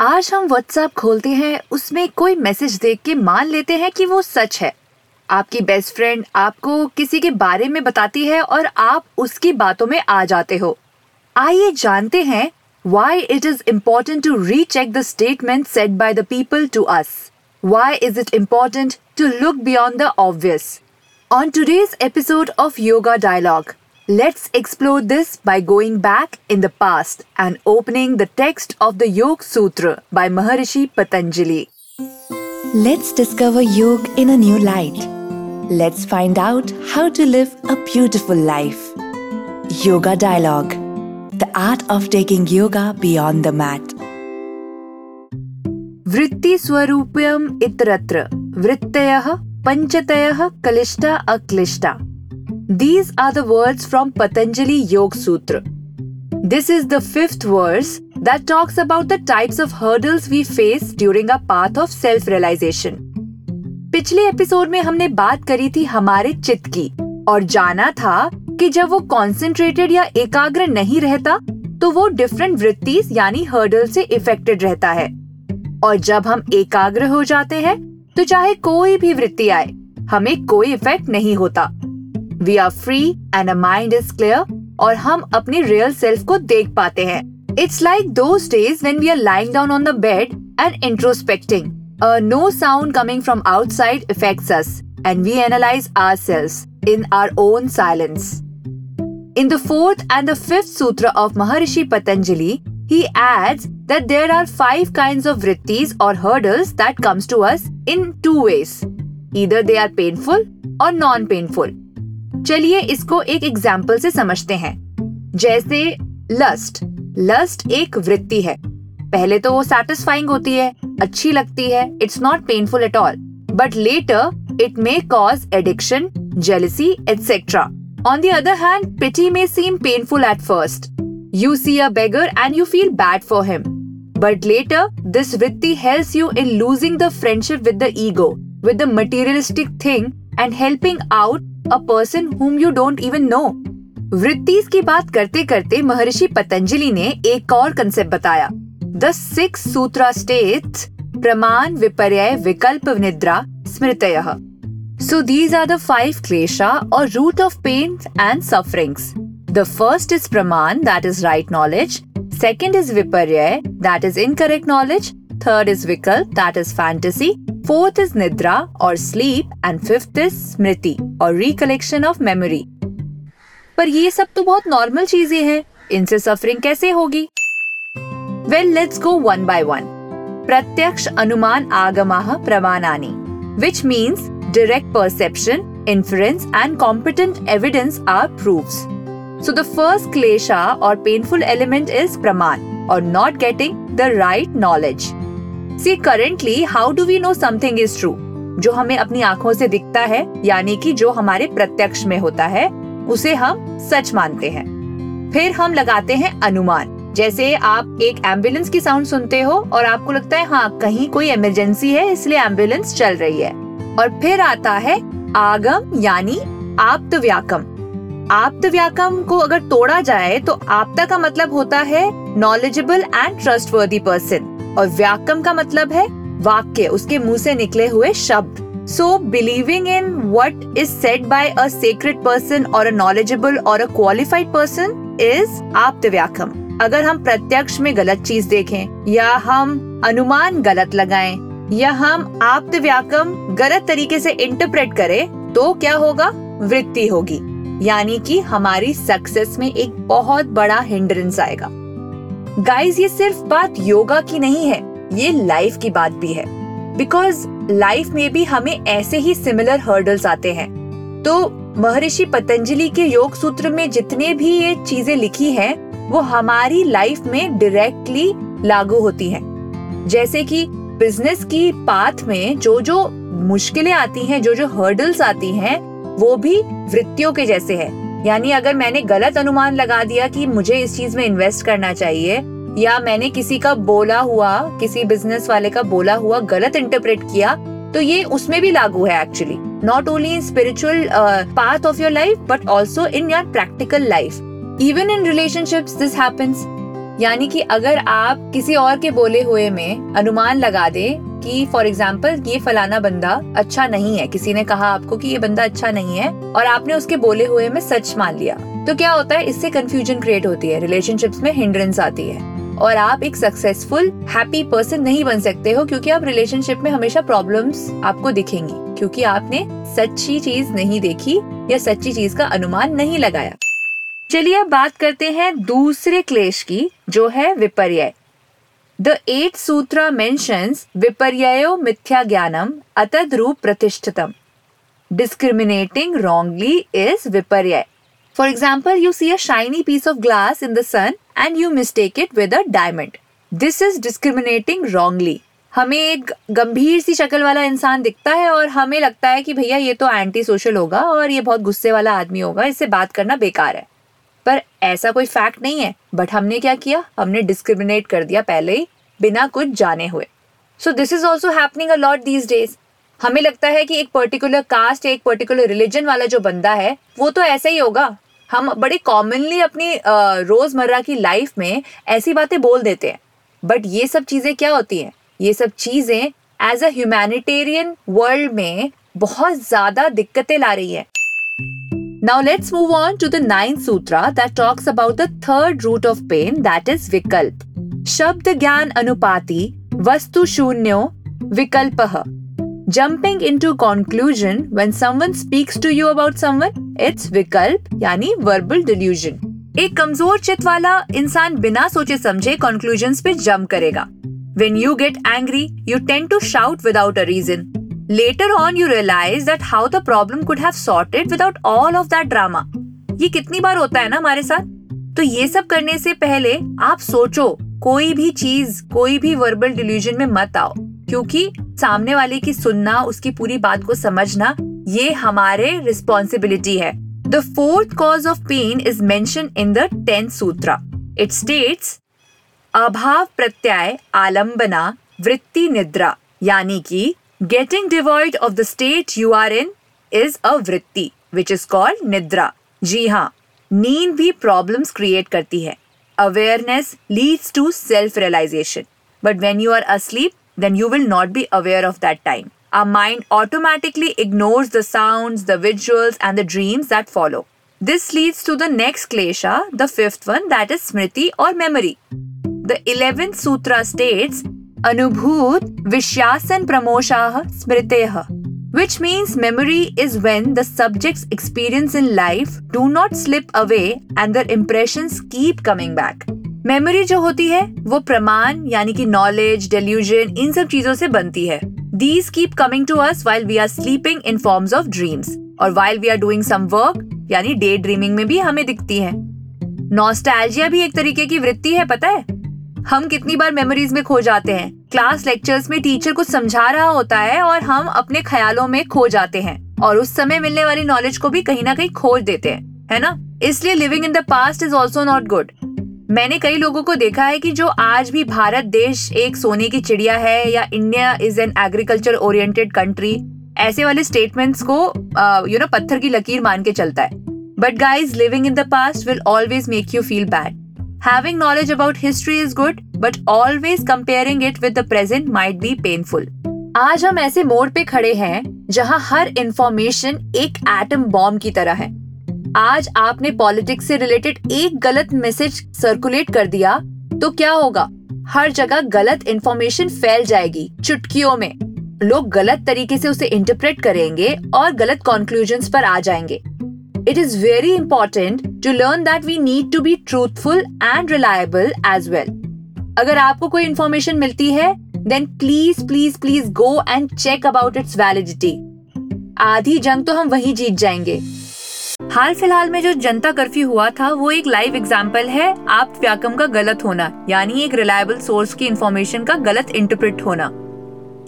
आज हम व्हाट्सएप खोलते हैं, उसमें कोई मैसेज देख के मान लेते हैं कि वो सच है। आपकी बेस्ट फ्रेंड आपको किसी के बारे में बताती है और आप उसकी बातों में आ जाते हो। आइए जानते हैं why it is important to recheck the statement set by the people to us. Why is it important to look beyond the obvious. On today's episode of yoga dialogue, let's explore this by going back in the past and opening the text of the Yog Sutra by Maharishi Patanjali. Let's discover Yog in a new light. Let's find out how to live a beautiful life. Yoga Dialogue, the art of taking yoga beyond the mat. Vritti Swarupyam Itratra Vrittaya, Panchataya, Kalishta, Aklishta. These are the words from Patanjali Yog Sutra. This is the fifth verse that talks about the types of hurdles we face during our path of self-realization. पिछले episode में हमने बात करी थी हमारे चित्त की और जाना था कि जब वो कॉन्सेंट्रेटेड या एकाग्र नहीं रहता तो वो डिफरेंट वृत्तिस यानी हर्डल से इफेक्टेड रहता है, और जब हम एकाग्र हो जाते हैं तो चाहे कोई भी वृत्ति आए हमें कोई इफेक्ट नहीं होता। We are free and our mind is clear और हम अपने रियल सेल्फ को देख पाते हैं। It's like those days when we are lying down on the bed and introspecting. No sound coming from outside affects us and we analyze ourselves in our own silence. In the fourth and the fifth sutra of Maharishi Patanjali, he adds that there are five kinds of vrittis or hurdles that comes to us in two ways. Either they are painful or non-painful. चलिए इसको एक example से समझते हैं। जैसे lust एक वृत्ति है। पहले तो वो सैटिस्फाइंग होती है, अच्छी लगती है, it's not painful at all, but later it may cause addiction, jealousy etcetera. On the other hand, pity may seem painful at first. You see a beggar and you feel bad for him, but later this वृत्ति helps you in losing the friendship with the ego, with the materialistic thing and helping out a person whom you don't even know. वृत्तिस की बात करते करते महर्षि पतंजलि ने एक और concept बताया। The sixth sutra states प्रमाण विपर्य विकल्प निद्रा स्मृतयः. So these are the five klesha or root of pains and sufferings. The first is praman, that is right knowledge. Second is viparya, that is incorrect knowledge. Third is vikalp, that is fantasy. Fourth is nidra or sleep and fifth is smriti or recollection of memory. पर ये सब तो बहुत normal चीजें हैं, इनसे suffering कैसे होगी? Well, let's go one by one. प्रत्यक्ष अनुमान आगमः प्रमाणानि, which means direct perception, inference and competent evidence are proofs. So the first klesha or painful element is praman or not getting the right knowledge. See, currently, how do we know something is true? जो हमें अपनी आँखों से दिखता है, यानी कि जो हमारे प्रत्यक्ष में होता है, उसे हम सच मानते हैं। फिर हम लगाते हैं अनुमान। जैसे आप एक एम्बुलेंस की साउंड सुनते हो और आपको लगता है हाँ कहीं कोई इमरजेंसी है इसलिए एम्बुलेंस चल रही है। और फिर आता है आगम यानी आप्तव्याकम। आप्तव्याकम को अगर तोड़ा जाए तो आप्ता का मतलब होता है नॉलेजेबल एंड ट्रस्टवर्दी पर्सन, और व्याकम का मतलब है वाक्य, उसके मुंह से निकले हुए शब्द। So believing in what is said by a sacred person और अ नॉलेजेबल और अ क्वालिफाइड पर्सन इज आप्तव्याकम। अगर हम प्रत्यक्ष में गलत चीज देखें या हम अनुमान गलत लगाएं या हम आप्तव्याकम गलत तरीके से इंटरप्रेट करें तो क्या होगा? वृत्ति होगी, यानी कि हमारी सक्सेस में एक बहुत बड़ा हिंड्रेंस आएगा। गाइज, ये सिर्फ बात योगा की नहीं है, ये लाइफ की बात भी है, बिकॉज लाइफ में भी हमें ऐसे ही सिमिलर हर्डल्स आते हैं। तो महर्षि पतंजलि के योग सूत्र में जितने भी ये चीजें लिखी हैं, वो हमारी लाइफ में डायरेक्टली लागू होती हैं। जैसे कि बिजनेस की पाथ में जो जो मुश्किलें आती हैं, जो जो हर्डल्स आती हैं, वो भी वृत्तियों के जैसे है। यानी अगर मैंने गलत अनुमान लगा दिया कि मुझे इस चीज में इन्वेस्ट करना चाहिए, या मैंने किसी का बोला हुआ, किसी बिजनेस वाले का बोला हुआ गलत इंटरप्रेट किया, तो ये उसमें भी लागू है actually, not only in spiritual path of your life but also in your practical life. Even in relationships this happens. यानी कि अगर आप किसी और के बोले हुए में अनुमान लगा दे कि फॉर एग्जाम्पल ये फलाना बंदा अच्छा नहीं है, किसी ने कहा आपको कि ये बंदा अच्छा नहीं है और आपने उसके बोले हुए में सच मान लिया, तो क्या होता है, इससे कंफ्यूजन क्रिएट होती है, रिलेशनशिप्स में हिंड्रेंस आती है और आप एक सक्सेसफुल हैप्पी पर्सन नहीं बन सकते हो, क्योंकि आप रिलेशनशिप में हमेशा प्रॉब्लम्स आपको दिखेंगी, क्योंकि आपने सच्ची चीज नहीं देखी या सच्ची चीज का अनुमान नहीं लगाया। चलिए अब बात करते हैं दूसरे क्लेश की, जो है विपर्यय। द 8th सूत्र मेंशंस विपर्ययो मिथ्या ज्ञानम अतद्रूप प्रतिष्ठितम। डिस्क्रिमिनेटिंग रॉन्गली इज विपर्यय। For example, you see a shiny piece of glass in the sun and you mistake it with a diamond. This is discriminating wrongly. हमें एक गंभीर सी शक्ल वाला इंसान दिखता है और हमें लगता है कि भैया ये तो एंटी सोशल होगा और ये बहुत गुस्से वाला आदमी होगा, इससे बात करना बेकार है, पर ऐसा कोई फैक्ट नहीं है, बट हमने क्या किया, हमने डिस्क्रिमिनेट कर दिया पहले ही बिना कुछ जाने हुए। So this is also happening a lot these days. हमें लगता है कि एक पर्टिकुलर कास्ट या एक पर्टिकुलर रिलीजन वाला जो बंदा है वो तो ऐसा ही होगा। हम बड़े कॉमनली अपनी रोजमर्रा की लाइफ में ऐसी बातें बोल देते हैं, बट ये सब चीजें क्या होती हैं, ये सब चीजें एज अ ह्यूमैनिटेरियन वर्ल्ड में बहुत ज्यादा दिक्कतें ला रही है। Now let's move on to the 9th sutra that talks about the 3rd root of pain, that is विकल्प। शब्द ज्ञान अनुपाति वस्तु शून्यो विकल्पः। Jumping into conclusion when someone speaks to you about someone, it's विकल्प यानी verbal delusion. एक कमजोर चित्त वाला इंसान बिना सोचे समझे conclusions पे jump करेगा. When you get angry, you tend to shout without a reason. Later on, you realize that how the problem could have sorted without all of that drama. ये कितनी बार होता है ना हमारे साथ? तो ये सब करने से पहले आप सोचो, कोई भी चीज, कोई भी verbal delusion में मत आओ, क्योंकि सामने वाले की सुनना, उसकी पूरी बात को समझना, ये हमारे रिस्पॉन्सिबिलिटी है। The 4th cause of pain is mentioned in the 10th Sutra. It states अभाव प्रत्यय आलम्बना वृत्ति निद्रा, यानी कि getting devoid of the state you are in is a वृत्ति which is called निद्रा। जी हाँ, नींद भी problems create करती है। Awareness leads to self realization, but when you are asleep then you will not be aware of that time. Our mind automatically ignores the sounds, the visuals and the dreams that follow. This leads to the next klesha, the 5th one, that is smriti or memory. The 11th sutra states, Anubhut vishyasan pramoshah smriteh, which means memory is when the subject's experience in life do not slip away and their impressions keep coming back. Memory जो होती है वो प्रमाण यानी कि knowledge, delusion, इन सब चीजों से बनती है। These keep coming to us while we are sleeping in forms of dreams और while we are doing some work यानी डे ड्रीमिंग में भी हमें दिखती है। नॉस्टैल्जिया भी एक तरीके की वृत्ति है, पता है? हम कितनी बार मेमोरीज में खो जाते हैं। क्लास लेक्चर्स में टीचर कुछ समझा रहा होता है और हम अपने ख्यालों में खो जाते हैं और उस समय मिलने वाली नॉलेज को भी कहीं ना कहीं खो देते हैं, है ना? इसलिए living in the past is also not good. मैंने कई लोगों को देखा है कि जो आज भी भारत देश एक सोने की चिड़िया है या India is an agriculture oriented country, ऐसे वाले स्टेटमेंट्स को पत्थर की लकीर मान के चलता है। But guys, living in the past will always make you feel bad. Having knowledge about history is good, but always comparing it with the present might be painful. आज हम ऐसे मोड़ पे खड़े हैं जहाँ हर इंफॉर्मेशन एक एटम बॉम्ब की तरह है। आज आपने पॉलिटिक्स से रिलेटेड एक गलत मैसेज सर्कुलेट कर दिया तो क्या होगा, हर जगह गलत इन्फॉर्मेशन फैल जाएगी चुटकियों में। लोग गलत तरीके से उसे इंटरप्रेट करेंगे और गलत कंक्लूजन्स पर आ जाएंगे। It is very important to learn that we need to be truthful and reliable as well. अगर आपको कोई इन्फॉर्मेशन मिलती है then please please please go and check about its validity. आधी जंग तो हम वहीं जीत जाएंगे। हाल फिलहाल में जो जनता कर्फ्यू हुआ था वो एक लाइव एग्जाम्पल है आप व्याकम का गलत होना, यानी एक रिलायबल सोर्स की इंफॉर्मेशन का गलत इंटरप्रेट होना।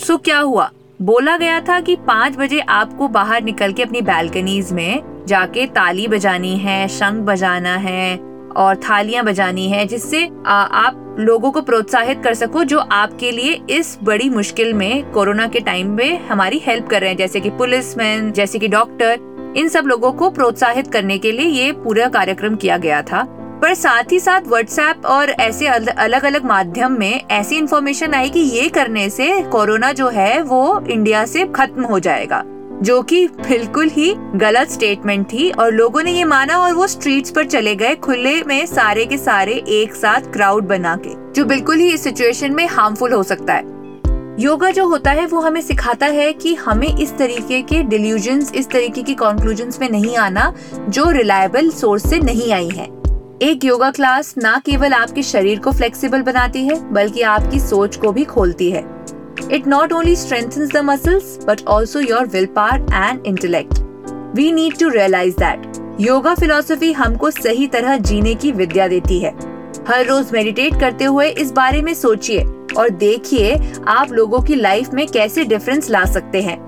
सो क्या हुआ, बोला गया था कि 5 बजे आपको बाहर निकल के अपनी बालकनीज में जाके ताली बजानी है, शंख बजाना है और थालियां बजानी है, जिससे आप लोगों को प्रोत्साहित कर सको जो आपके लिए इस बड़ी मुश्किल में कोरोना के टाइम में हमारी हेल्प कर रहे हैं, जैसे कि पुलिसमैन, जैसे कि डॉक्टर, इन सब लोगों को प्रोत्साहित करने के लिए ये पूरा कार्यक्रम किया गया था। पर साथ ही साथ व्हाट्सएप और ऐसे अलग अलग माध्यम में ऐसी इन्फॉर्मेशन आई कि ये करने से कोरोना जो है वो इंडिया से खत्म हो जाएगा, जो कि बिल्कुल ही गलत स्टेटमेंट थी। और लोगों ने ये माना और वो स्ट्रीट्स पर चले गए खुले में, सारे के सारे एक साथ क्राउड बना के, जो बिल्कुल ही इस सिचुएशन में हार्मफुल हो सकता है। योगा जो होता है वो हमें सिखाता है कि हमें इस तरीके के डिल्यूजन्स, इस तरीके की कंक्लूजन्स में नहीं आना जो रिलायबल सोर्स से नहीं आई है। एक योगा क्लास ना केवल आपके शरीर को फ्लेक्सिबल बनाती है बल्कि आपकी सोच को भी खोलती है। It not only strengthens the muscles but also your willpower and intellect. We need to realize that yoga philosophy हमको सही तरह जीने की विद्या देती है। हर रोज मेडिटेट करते हुए इस बारे में सोचिए और देखिए आप लोगों की लाइफ में कैसे डिफरेंस ला सकते हैं।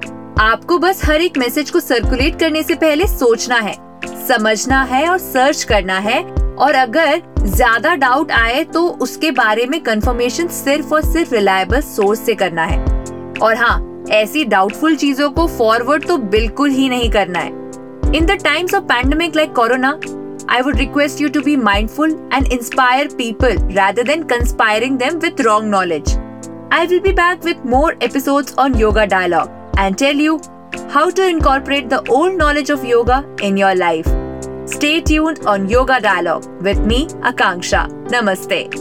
आपको बस हर एक मैसेज को सर्कुलेट करने से पहले सोचना है, समझना है और सर्च करना है। और अगर ज्यादा डाउट आए तो उसके बारे में कंफर्मेशन सिर्फ और सिर्फ रिलायबल सोर्स से करना है। और हाँ, ऐसी डाउटफुल चीजों को फॉरवर्ड तो बिल्कुल ही नहीं करना है। In the times of pandemic like corona, I would request you to be mindful and inspire people rather than conspiring them with wrong knowledge. I will be back with more episodes on yoga dialogue and tell you how to incorporate the old knowledge of yoga in your life. Stay tuned on Yoga Dialogue with me, Akanksha. Namaste.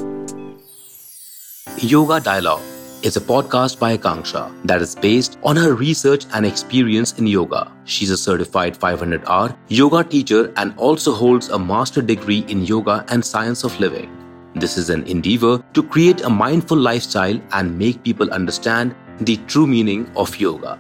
Yoga Dialogue is a podcast by Akanksha that is based on her research and experience in yoga. She's a certified 500-hour yoga teacher and also holds a master's degree in yoga and science of living. This is an endeavor to create a mindful lifestyle and make people understand the true meaning of yoga.